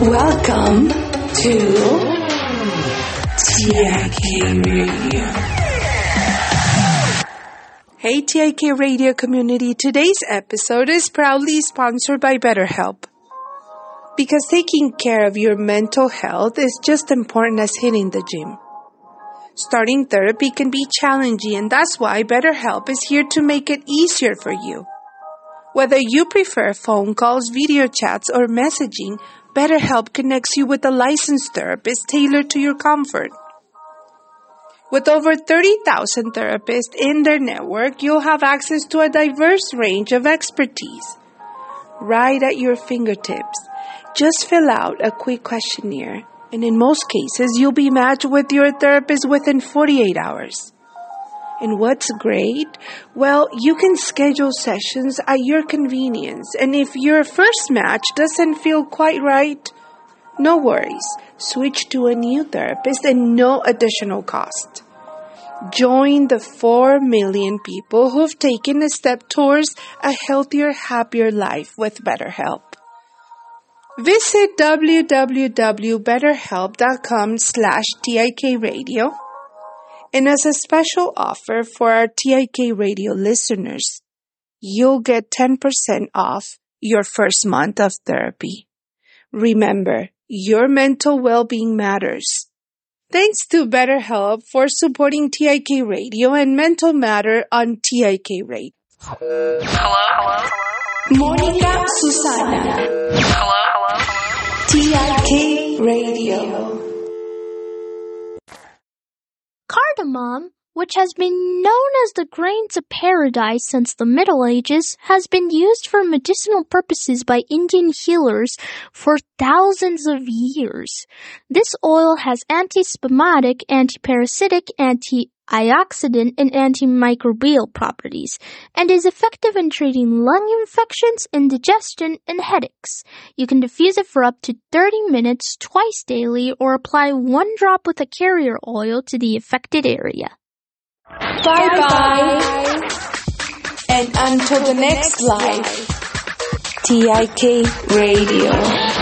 Welcome to TIK Radio. Hey TIK Radio community, today's episode is proudly sponsored by BetterHelp. Because taking care of your mental health is just as important as hitting the gym. Starting therapy can be challenging, and that's why BetterHelp is here to make it easier for you. Whether you prefer phone calls, video chats, or messaging, BetterHelp connects you with a licensed therapist tailored to your comfort. With over 30,000 therapists in their network, you'll have access to a diverse range of expertise right at your fingertips. Just fill out a quick questionnaire, and in most cases, you'll be matched with your therapist within 48 hours. And what's great? Well, you can schedule sessions at your convenience. And if your first match doesn't feel quite right, no worries. Switch to a new therapist and no additional cost. Join the 4 million people who've taken a step towards a healthier, happier life with BetterHelp. Visit www.betterhelp.com/TIK radio. And as a special offer for our TIK Radio listeners, you'll get 10% off your first month of therapy. Remember, your mental well-being matters. Thanks to BetterHelp for supporting TIK Radio and Mental Matter on TIK Radio. Hello? Hello? Monica Susana. Hello? TIK Radio. Cardamom, which has been known as the grains of paradise since the Middle Ages, has been used for medicinal purposes by Indian healers for thousands of years. This oil has anti-spasmodic, antiparasitic, antioxidant, and antimicrobial properties, and is effective in treating lung infections, indigestion, and headaches. You can diffuse it for up to 30 minutes twice daily, or apply one drop with a carrier oil to the affected area. Bye-bye! And until the next live, TIK Radio.